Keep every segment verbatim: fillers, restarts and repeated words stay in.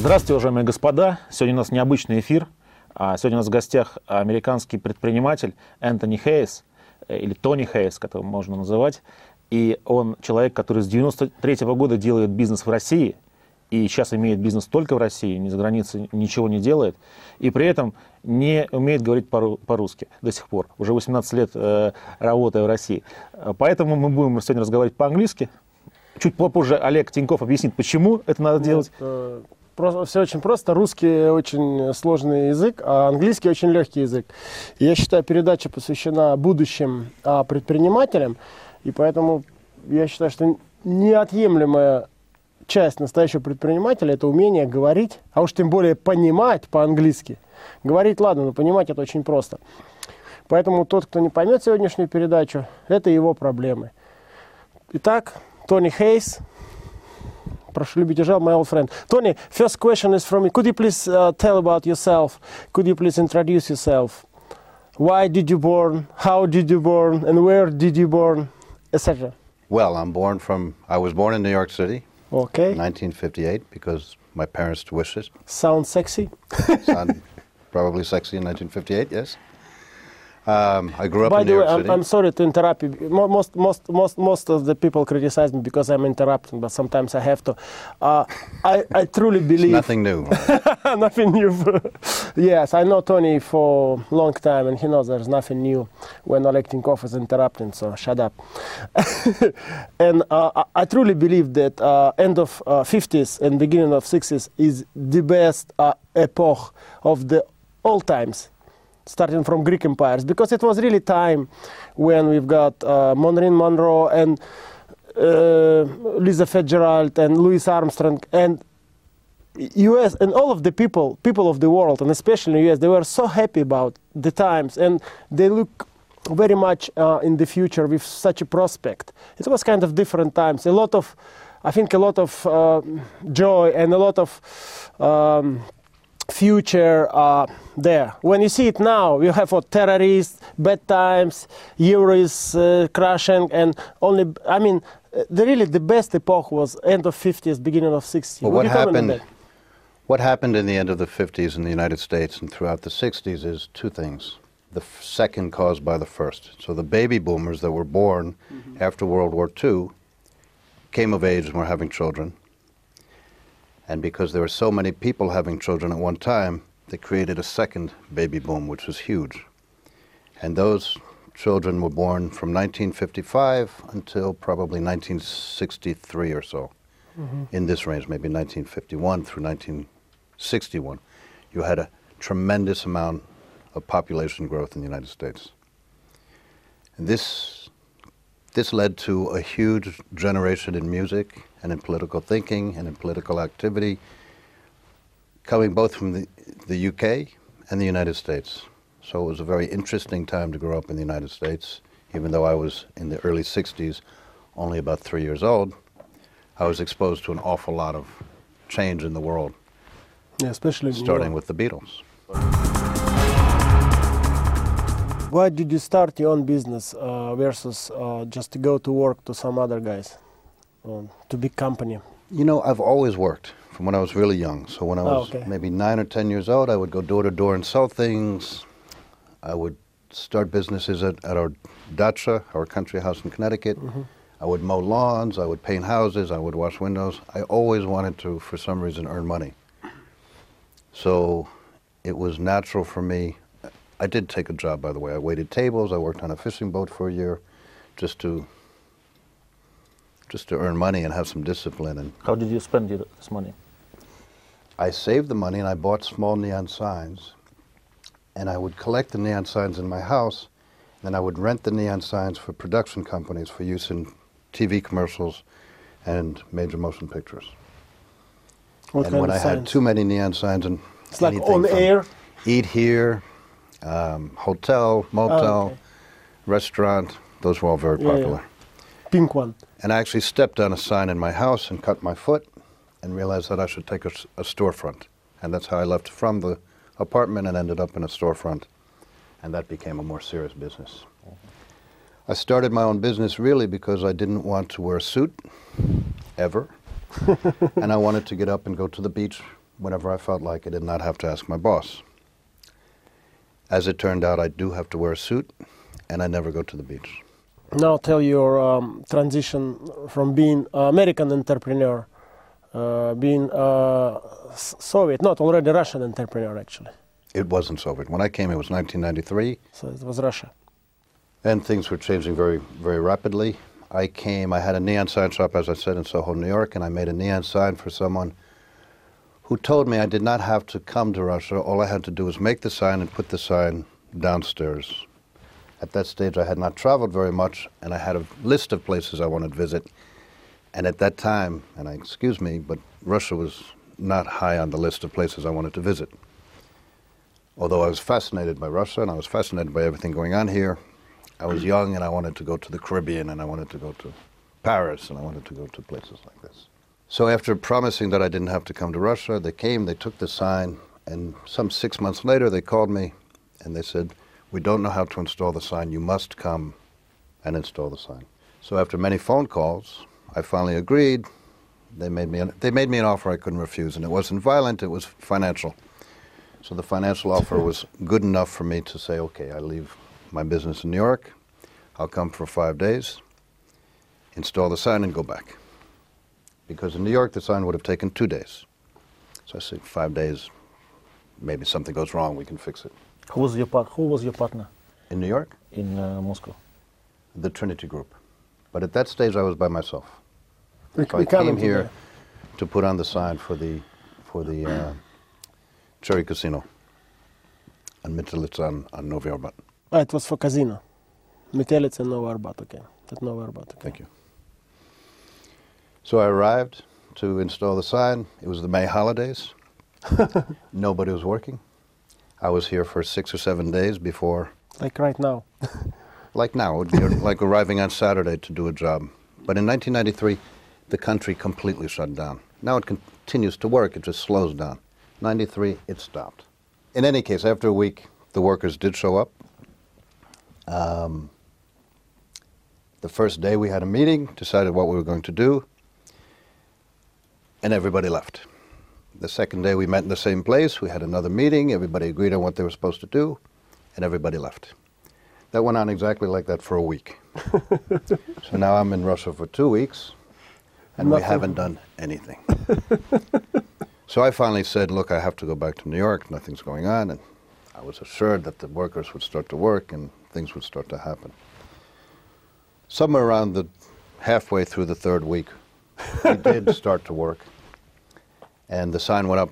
Здравствуйте, уважаемые господа. Сегодня у нас необычный эфир. Сегодня у нас в гостях американский предприниматель Энтони Хейс, или Тони Хейс, как его можно называть. И он человек, который с девяносто третьего года делает бизнес в России. И сейчас имеет бизнес только в России, ни за границей ничего не делает. И при этом не умеет говорить по-русски до сих пор. Уже восемнадцать лет э, работая в России. Поэтому мы будем сегодня разговаривать по-английски. Чуть попозже Олег Тиньков объяснит, почему это надо делать. Нет, просто, все очень просто. Русский очень сложный язык, а английский очень легкий язык. Я считаю, передача посвящена будущим а, предпринимателям. И поэтому я считаю, что неотъемлемая часть настоящего предпринимателя – это умение говорить, а уж тем более понимать по-английски. Говорить, ладно, но понимать это очень просто. Поэтому тот, кто не поймет сегодняшнюю передачу, это его проблемы. Итак, Тони Хейс. Прошу любить и жаловать, my old friend. Тони, first question is from me. Could you please uh, tell about yourself? Could you please introduce yourself? Why did you born? How did you born? And where did you born? Etc. Well, I'm born from, I was born in New York City. Okay. nineteen fifty-eight, because my parents' wishes. Sounds sexy. Sound probably sexy in nineteen fifty-eight, yes. Um, I grew up By in New York way, City. By the way, I'm sorry to interrupt you. Most, most, most, most of the people criticize me because I'm interrupting, but sometimes I have to. Uh, I, I truly believe... nothing new. Nothing new. Yes, I know Tony for a long time, and he knows there's nothing new when Oleg Tinkov is interrupting, so shut up. And uh, I truly believe that uh, end of uh, fifties and beginning of sixties is the best uh, epoch of the all times. Starting from Greek empires, because it was really time when we've got uh, Marilyn Monroe and uh, Lisa Fitzgerald and Louis Armstrong and U S and all of the people, people of the world, and especially U S, they were so happy about the times and they look very much uh, in the future with such a prospect. It was kind of different times, a lot of, I think a lot of uh, joy and a lot of um, future uh, there. When you see it now, you have what, terrorists, bad times, euro is uh, crashing, and only, I mean, the, really the best epoch was end of fifties, beginning of sixties. Well, what happened, what happened in the end of the fifties in the United States and throughout the sixties is two things. The f- second caused by the first. So the baby boomers that were born mm-hmm. after World War Two came of age and were having children. And because there were so many people having children at one time, they created a second baby boom, which was huge. And those children were born from nineteen fifty-five until probably nineteen sixty-three or so. Mm-hmm. In this range, maybe nineteen fifty-one through nineteen sixty-one, you had a tremendous amount of population growth in the United States. And this, this led to a huge generation in music, and in political thinking, and in political activity, coming both from the, the U K and the United States. So it was a very interesting time to grow up in the United States. Even though I was in the early sixties, only about three years old, I was exposed to an awful lot of change in the world. Yeah, especially starting with the Beatles. Why did you start your own business uh, versus uh, just to go to work to some other guys? Um, to big company? You know, I've always worked from when I was really young. So when I was oh, okay. maybe nine or ten years old, I would go door to door and sell things. I would start businesses at, at our dacha, our country house in Connecticut. Mm-hmm. I would mow lawns, I would paint houses, I would wash windows. I always wanted to, for some reason, earn money. So it was natural for me. I did take a job, by the way. I waited tables, I worked on a fishing boat for a year just to just to earn money and have some discipline. And how did you spend this money? I saved the money and I bought small neon signs, and I would collect the neon signs in my house, and then I would rent the neon signs for production companies for use in T V commercials and major motion pictures. What and kind when of I signs? Had too many neon signs and it's like on the air? Eat here, um, hotel, motel, oh, okay. restaurant, those were all very yeah, popular. Yeah. Pink one. And I actually stepped on a sign in my house and cut my foot and realized that I should take a, a storefront. And that's how I left from the apartment and ended up in a storefront. And that became a more serious business. I started my own business really because I didn't want to wear a suit, ever. And I wanted to get up and go to the beach whenever I felt like I did not have to ask my boss. As it turned out, I do have to wear a suit, and I never go to the beach. Now tell your um, transition from being an American entrepreneur, uh, being a Soviet, not already Russian entrepreneur, actually. It wasn't Soviet. When I came, it was nineteen ninety-three. So it was Russia. And things were changing very, very rapidly. I came, I had a neon sign shop, as I said, in Soho, New York, and I made a neon sign for someone who told me I did not have to come to Russia. All I had to do was make the sign and put the sign downstairs. At that stage, I had not traveled very much, and I had a list of places I wanted to visit. And at that time, and I excuse me, but Russia was not high on the list of places I wanted to visit. Although I was fascinated by Russia, and I was fascinated by everything going on here, I was young, and I wanted to go to the Caribbean, and I wanted to go to Paris, and I wanted to go to places like this. So after promising that I didn't have to come to Russia, they came, they took the sign, and some six months later, they called me, and they said, "We don't know how to install the sign. You must come and install the sign." So after many phone calls, I finally agreed. They made me an, they made me an offer I couldn't refuse, and it wasn't violent, it was financial. So the financial offer was good enough for me to say, okay, I leave my business in New York, I'll come for five days, install the sign, and go back. Because in New York, the sign would have taken two days. So I said, five days, maybe something goes wrong, we can fix it. Who was your, par who was your partner? In New York? In uh, Moscow. The Trinity Group. But at that stage, I was by myself. We, so we I came here today to put on the sign for the, for the uh, Cherry Casino and Mitelitsa on, on Novy Arbat. Ah, it was for casino. Mitelitsa and Novy Arbat, okay. That's Novy Arbat, okay. Thank you. So I arrived to install the sign. It was the May holidays. Nobody was working. I was here for six or seven days before. Like right now. Like now, it would be like arriving on Saturday to do a job. But in nineteen ninety-three, the country completely shut down. Now it continues to work, it just slows down. ninety-three, it stopped. In any case, after a week, the workers did show up. Um, the first day we had a meeting, decided what we were going to do, and everybody left. The second day we met in the same place, we had another meeting, everybody agreed on what they were supposed to do, and everybody left. That went on exactly like that for a week. So now I'm in Russia for two weeks, and Nothing. We haven't done anything. So I finally said, look, I have to go back to New York, nothing's going on, and I was assured that the workers would start to work and things would start to happen. Somewhere around the halfway through the third week, it did start to work. And the sign went up,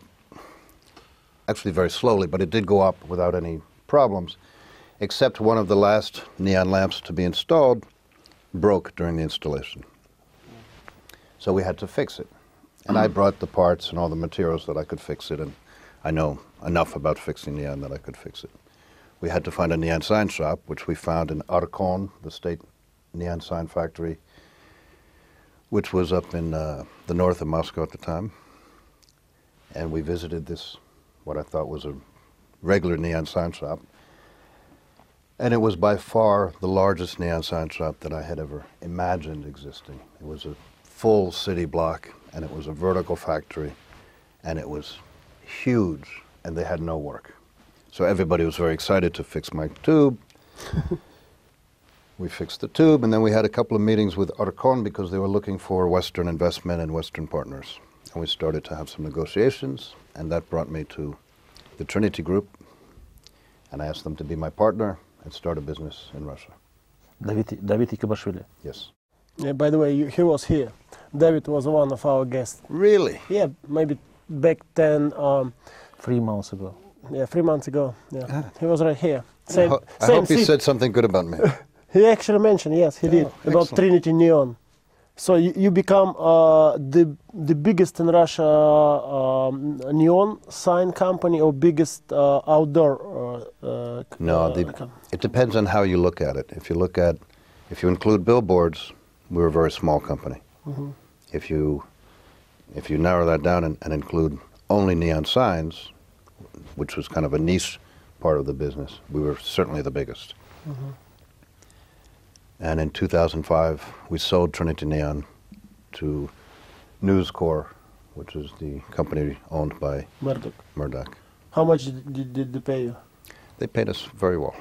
actually very slowly, but it did go up without any problems, except one of the last neon lamps to be installed broke during the installation. So we had to fix it. And I brought the parts and all the materials that I could fix it, and I know enough about fixing neon that I could fix it. We had to find a neon sign shop, which we found in Arkon, the state neon sign factory, which was up in uh, the north of Moscow at the time. And we visited this, what I thought was a regular neon sign shop. And it was by far the largest neon sign shop that I had ever imagined existing. It was a full city block, and it was a vertical factory, and it was huge, and they had no work. So everybody was very excited to fix my tube. We fixed the tube, and then we had a couple of meetings with Arkon because they were looking for Western investment and Western partners. And we started to have some negotiations, and that brought me to the Trinity Group, and I asked them to be my partner and start a business in Russia. David, David Ikabashvili. Yes. Yeah, by the way, you, he was here. David was one of our guests. Really? Yeah, maybe back then. Um, three months ago. Yeah, three months ago. Yeah, ah. He was right here. Same, I, ho same I hope seat. He said something good about me. He actually mentioned, yes, he oh, did, excellent. About Trinity Neon. So you, you become uh, the, the biggest in Russia uh, um, neon sign company or biggest uh, outdoor? Uh, uh, no, the, it depends on how you look at it. If you look at, if you include billboards, we're a very small company. Mm-hmm. If you, if you narrow that down and, and include only neon signs, which was kind of a niche part of the business, we were certainly the biggest. Mm-hmm. And in two thousand five, we sold Trinity Neon to News Corp, which is the company owned by Murdoch. Murdoch. How much did, did they pay you? They paid us very well.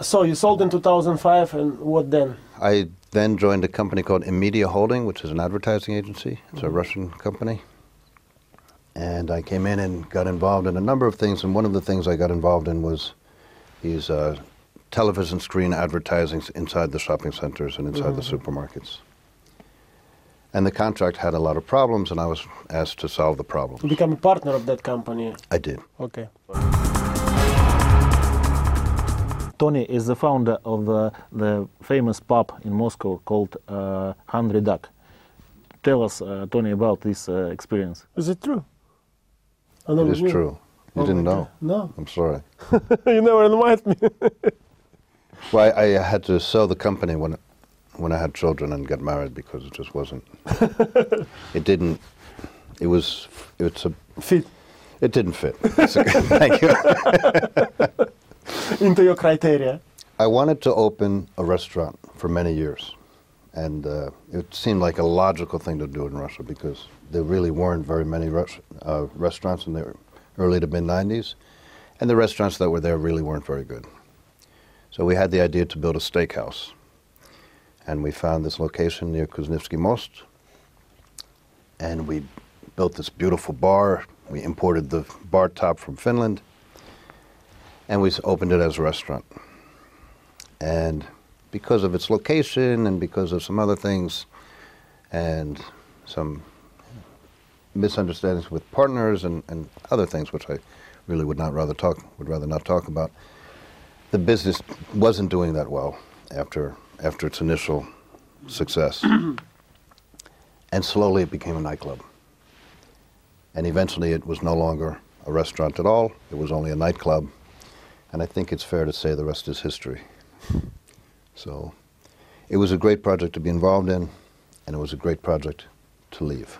So you sold in two thousand five, and what then? I then joined a company called Immedia Holding, which is an advertising agency. It's mm-hmm. a Russian company. And I came in and got involved in a number of things, and one of the things I got involved in was these uh, television screen advertisings inside the shopping centers and inside mm-hmm. the supermarkets. And the contract had a lot of problems, and I was asked to solve the problems. You became a partner of that company? I did. Okay. Tony is the founder of the, the famous pub in Moscow called uh, Hungry Duck. Tell us, uh, Tony, about this uh, experience. Is it true? It is true. You didn't know? No. I'm sorry. You never invited me. Well, I, I had to sell the company when when I had children and got married because it just wasn't. It didn't. It was. It's a fit. It didn't fit. Thank you. Into your criteria. I wanted to open a restaurant for many years, and uh, it seemed like a logical thing to do in Russia because there really weren't very many Rus uh, restaurants in the early to mid nineties, and the restaurants that were there really weren't very good. So we had the idea to build a steakhouse, and we found this location near Kuznetsky Most, and we built this beautiful bar. We imported the bar top from Finland, and we opened it as a restaurant. And because of its location and because of some other things and some misunderstandings with partners and, and other things, which I really would not rather talk, would rather not talk about, the business wasn't doing that well after, after its initial success. And slowly it became a nightclub. And eventually it was no longer a restaurant at all. It was only a nightclub. And I think it's fair to say the rest is history. So it was a great project to be involved in, and it was a great project to leave.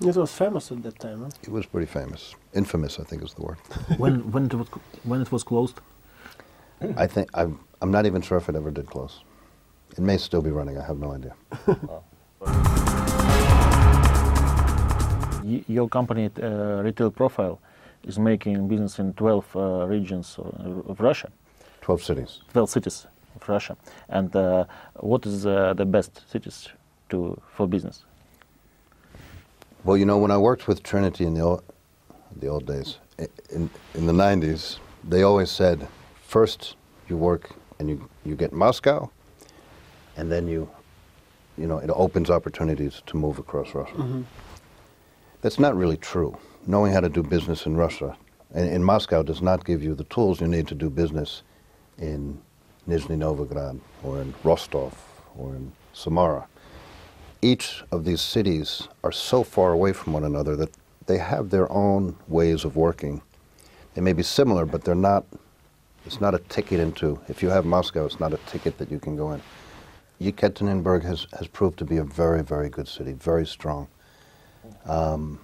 It was famous at that time, huh? It was pretty famous. Infamous, I think, is the word. When, when, it was, when it was closed? I think, I'm, I'm not even sure if it ever did close. It may still be running, I have no idea. Your company, uh, Retail Profile, is making business in twelve uh, regions of Russia. twelve cities. twelve cities of Russia. And uh, what is uh, the best cities to for business? Well, you know, when I worked with Trinity in the old, the old days, in, in the nineties, they always said, first you work and you, you get Moscow, and then you, you know, it opens opportunities to move across Russia. Mm-hmm. That's not really true. Knowing how to do business in Russia, in, in Moscow, does not give you the tools you need to do business in Nizhny Novgorod, or in Rostov, or in Samara. Each of these cities are so far away from one another that they have their own ways of working. They may be similar, but they're not, it's not a ticket into, if you have Moscow, it's not a ticket that you can go in. Yekaterinburg has, has proved to be a very, very good city, very strong. Um,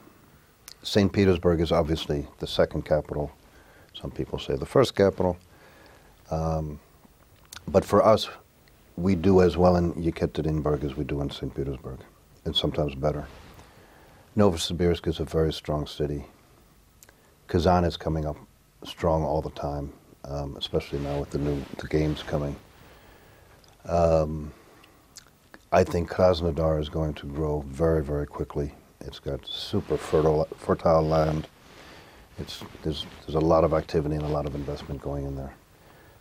Saint Petersburg is obviously the second capital. Some people say the first capital. Um, but for us, we do as well in Yekaterinburg as we do in Saint Petersburg, and sometimes better. Novosibirsk is a very strong city. Kazan is coming up strong all the time, um, especially now with the new the games coming. Um, I think Krasnodar is going to grow very, very quickly. It's got super fertile, fertile land. It's, there's, there's a lot of activity and a lot of investment going in there.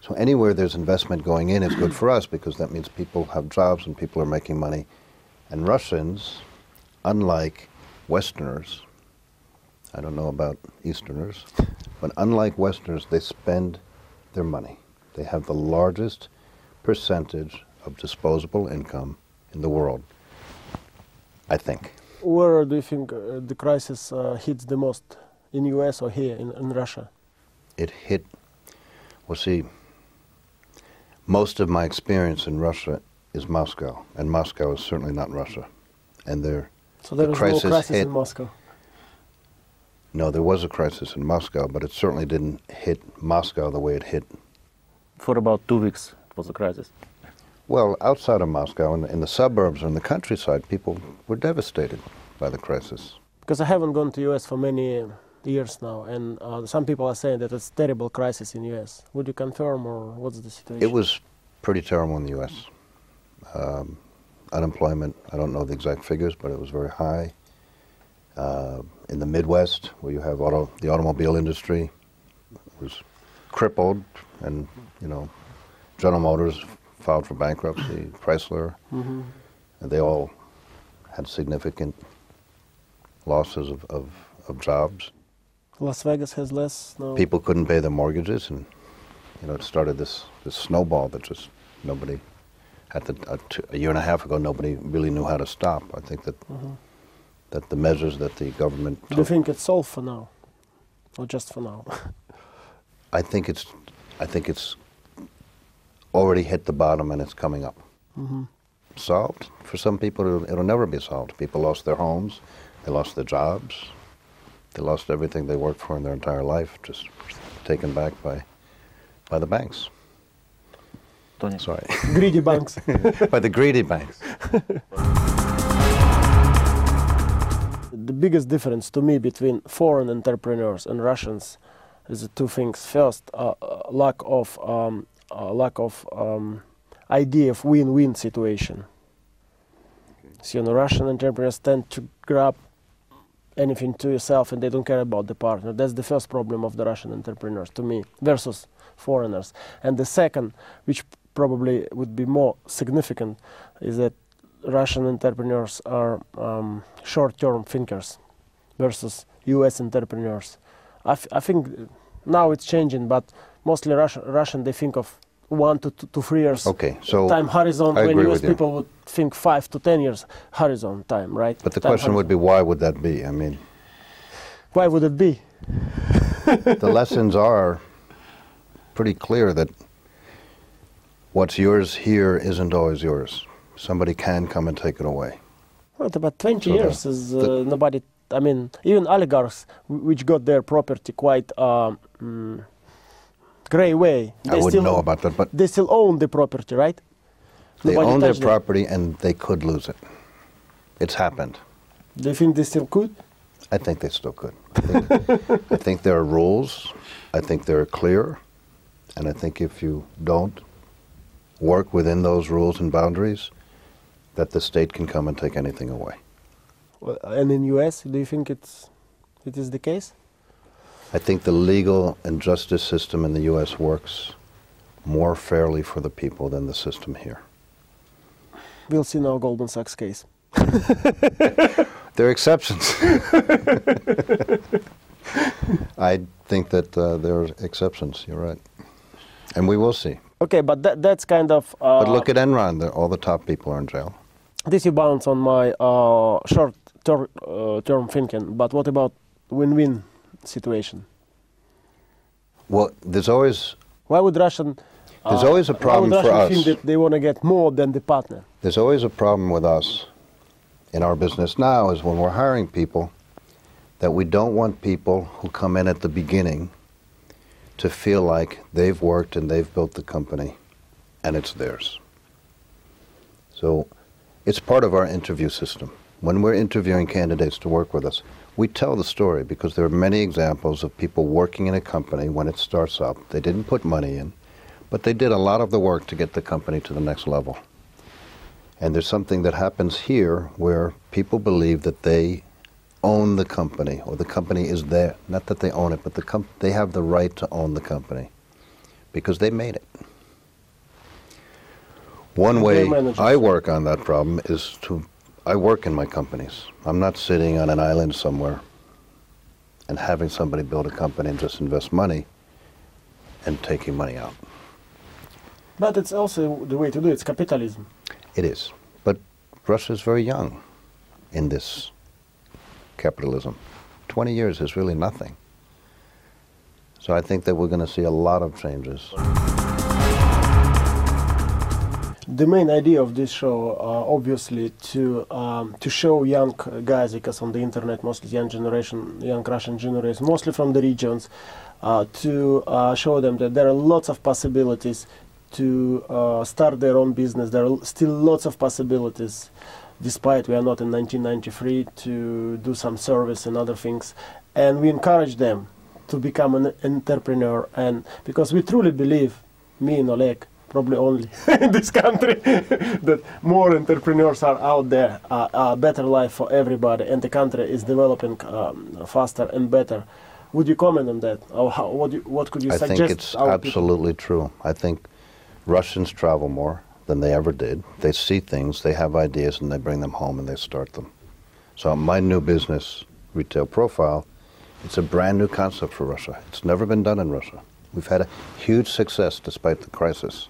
So anywhere there's investment going in is good for us because that means people have jobs and people are making money. And Russians, unlike Westerners, I don't know about Easterners, but unlike Westerners, they spend their money. They have the largest percentage of disposable income in the world, I think. Where do you think uh, the crisis uh, hits the most, in U S or here in, in Russia? It hit, well see, most of my experience in Russia is Moscow, and Moscow is certainly not Russia. And there, so there the was crisis no crisis hit, in Moscow? No, there was a crisis in Moscow, but it certainly didn't hit Moscow the way it hit. For about two weeks was the crisis. Well, outside of Moscow, in, in the suburbs and the countryside, people were devastated by the crisis. because I haven't gone to U S for many years now, and uh, some people are saying that it's a terrible crisis in U S. Would you confirm, or what's the situation? It was pretty terrible in the U S. Um, unemployment, I don't know the exact figures, but it was very high. Uh, in the Midwest, where you have auto, the automobile industry was crippled, and, you know, General Motors filed for bankruptcy, Chrysler, mm-hmm. and they all had significant losses of, of, of jobs. Las Vegas has less now. People couldn't pay their mortgages, and, you know, it started this, this snowball that just nobody, at the, a, two, a year and a half ago, nobody really knew how to stop. I think that mm-hmm. that the measures that the government took. Do you think it's solved for now, or just for now? I think it's, I think it's already hit the bottom and it's coming up. Mm-hmm. Solved? For some people, it'll, it'll never be solved. People lost their homes, they lost their jobs, they lost everything they worked for in their entire life, just taken back by, by the banks. Tony. Sorry. Greedy banks. By the greedy banks. The biggest difference to me between foreign entrepreneurs and Russians is two things. First, uh, lack of um, uh, lack of um, idea of win-win situation. Okay. So, you know, Russian entrepreneurs tend to grab anything to yourself, and they don't care about the partner. That's the first problem of the Russian entrepreneurs, to me, versus foreigners. And the second, which probably would be more significant, is that Russian entrepreneurs are um, short-term thinkers versus U S entrepreneurs. I, f I think now it's changing, but mostly Russian, Russian they think of one to two to three years okay, so time horizon, when U S people would think five to ten years horizon time, right? But the time question horizon. Would be, why would that be? I mean, why would it be? The lessons are pretty clear that what's yours here isn't always yours. Somebody can come and take it away. What about twenty so years? The, is uh, the, nobody? I mean, even oligarchs, which got their property quite um, mm, grey way. They I wouldn't still, know about that, but they still own the property, right? They nobody own their them. property, and they could lose it. It's happened. Do you think they still could? I think they still could. I think, I think there are rules. I think they're clear, and I think if you don't work within those rules and boundaries, that the state can come and take anything away. Well, and in U S, do you think it's, it is the case? I think the legal and justice system in the U S works more fairly for the people than the system here. We'll see now Goldman Sachs case. There are exceptions. I think that uh, there are exceptions, you're right. And we will see. Okay, but that, that's kind of... Uh, but look at Enron, the, all the top people are in jail. This you bounce on my uh, short-term uh, term thinking, but what about win-win situation? Well, there's always... Why would Russian... There's uh, always a problem for us. Think that they want to get more than the partner? There's always a problem with us in our business now is when we're hiring people that we don't want people who come in at the beginning to feel like they've worked and they've built the company and it's theirs. So it's part of our interview system. When we're interviewing candidates to work with us, we tell the story because there are many examples of people working in a company when it starts up. They didn't put money in, but they did a lot of the work to get the company to the next level. And there's something that happens here where people believe that they own the company, or the company is there. Not that they own it, but the com they have the right to own the company because they made it. One way I work on that problem is to, I work in my companies. I'm not sitting on an island somewhere and having somebody build a company and just invest money and taking money out. But it's also the way to do it, it's capitalism. It is, but Russia's very young in this capitalism. twenty years is really nothing. So I think that we're going to see a lot of changes. The main idea of this show, uh, obviously, to um, to show young guys, because on the internet, mostly young generation, young Russian generation, mostly from the regions, uh, to uh, show them that there are lots of possibilities to uh, start their own business. There are still lots of possibilities. despite we are not in nineteen ninety-three, to do some service and other things. And we encourage them to become an entrepreneur, and because we truly believe, me and Oleg, probably only in this country, that more entrepreneurs are out there, uh, a better life for everybody, and the country is developing um, faster and better. Would you comment on that? Or how, what, you, what could you I suggest? I think it's absolutely people? true. I think Russians travel more than they ever did. They see things, they have ideas, and they bring them home and they start them. So my new business, Retail Profile, it's a brand new concept for Russia. It's never been done in Russia. We've had a huge success despite the crisis.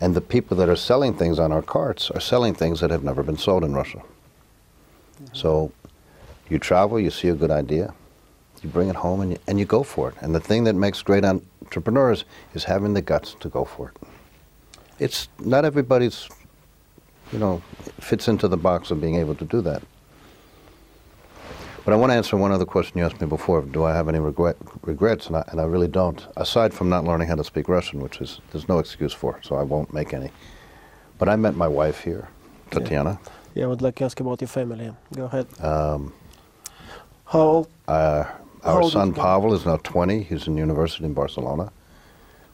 And the people that are selling things on our carts are selling things that have never been sold in Russia. Mm-hmm. So you travel, you see a good idea, you bring it home, and you, and you go for it. And the thing that makes great entrepreneurs is having the guts to go for it. It's not everybody's, you know, fits into the box of being able to do that. But I want to answer one other question you asked me before. Do I have any regret, regrets? And I, and I really don't, aside from not learning how to speak Russian, which is there's no excuse for, so I won't make any. But I met my wife here, Tatiana. Yeah, yeah I would like to ask about your family. Go ahead. Um, how old? Uh, our how old son Pavel is now twenty. He's in university in Barcelona.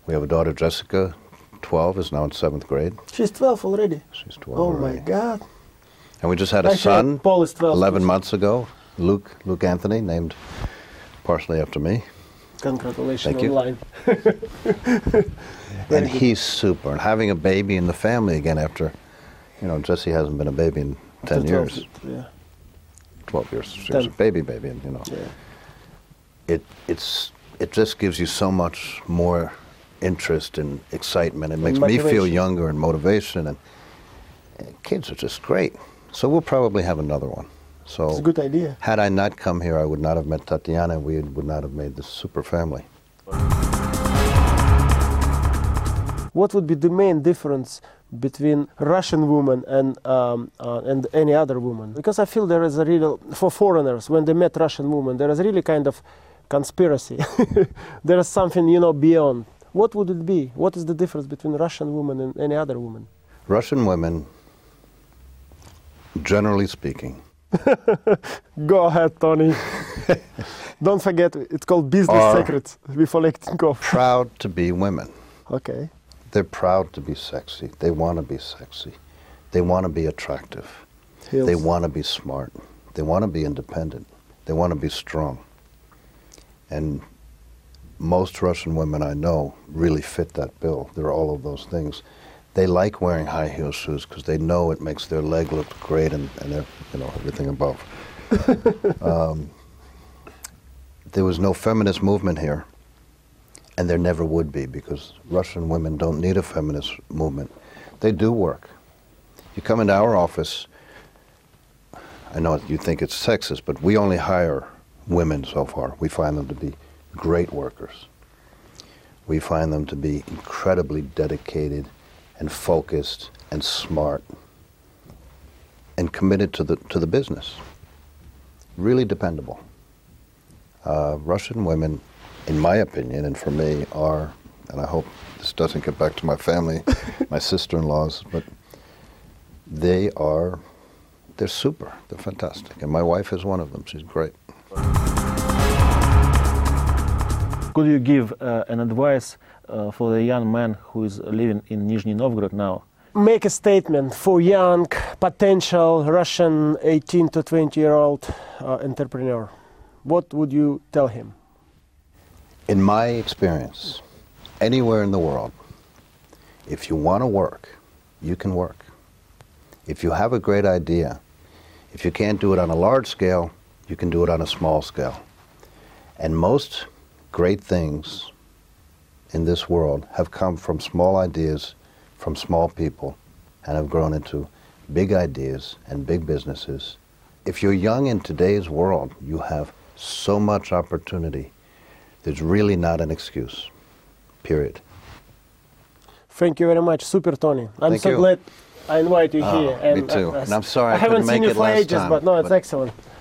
We have a daughter, Jessica, twelve, is now in seventh grade. She's twelve already? She's twelve Oh, already. My God. And we just had a I son Paul is twelve, eleven months ago. Luke, Luke Anthony, named partially after me. Congratulations online. And he's super. And having a baby in the family again after, you know, Jesse hasn't been a baby in ten years. Yeah. Twelve years. She was a baby baby, and you know. Yeah. It it's it just gives you so much more interest and excitement. It makes me feel younger and motivation, and, and kids are just great. So we'll probably have another one. So it's a good idea. Had I not come here, I would not have met Tatiana, and we would not have made this super family. What would be the main difference between Russian woman and um, uh, and any other woman? Because I feel there is a real, for foreigners, when they met Russian woman, there is really kind of conspiracy. There is something, you know, beyond. What would it be? What is the difference between Russian woman and any other woman? Russian women, generally speaking, Go ahead, Tony. Don't forget, it's called Business Secrets with Oleg Tиньков. Proud to be women. Okay. They're proud to be sexy. They want to be sexy. They want to be attractive. Heels. They want to be smart. They want to be independent. They want to be strong. And most Russian women I know really fit that bill. They're all of those things. They like wearing high heel shoes because they know it makes their leg look great and, and their, you know, everything above. um, there was no feminist movement here, and there never would be, because Russian women don't need a feminist movement. They do work. You come into our office, I know you think it's sexist, but we only hire women so far. We find them to be great workers. We find them to be incredibly dedicated and focused and smart and committed to the to the business. Really dependable. Uh, Russian women, in my opinion, and for me, are, and I hope this doesn't get back to my family, my sister-in-laws, but they are, they're super, they're fantastic. And my wife is one of them, she's great. Could you give uh, an advice Uh, for the young man who is living in Nizhny Novgorod now? Make a statement for young, potential Russian eighteen to twenty-year-old uh, entrepreneur. What would you tell him? In my experience, anywhere in the world, if you want to work, you can work. If you have a great idea, if you can't do it on a large scale, you can do it on a small scale. And most great things in this world have come from small ideas, from small people, and have grown into big ideas and big businesses. If you're young in today's world, you have so much opportunity. There's really not an excuse, period. Thank you very much, Super Tony. I'm Thank so you. glad I invite you oh, here. And me too, I, I, and I'm sorry I, I couldn't make it last time. I haven't seen you for ages, but no, it's excellent.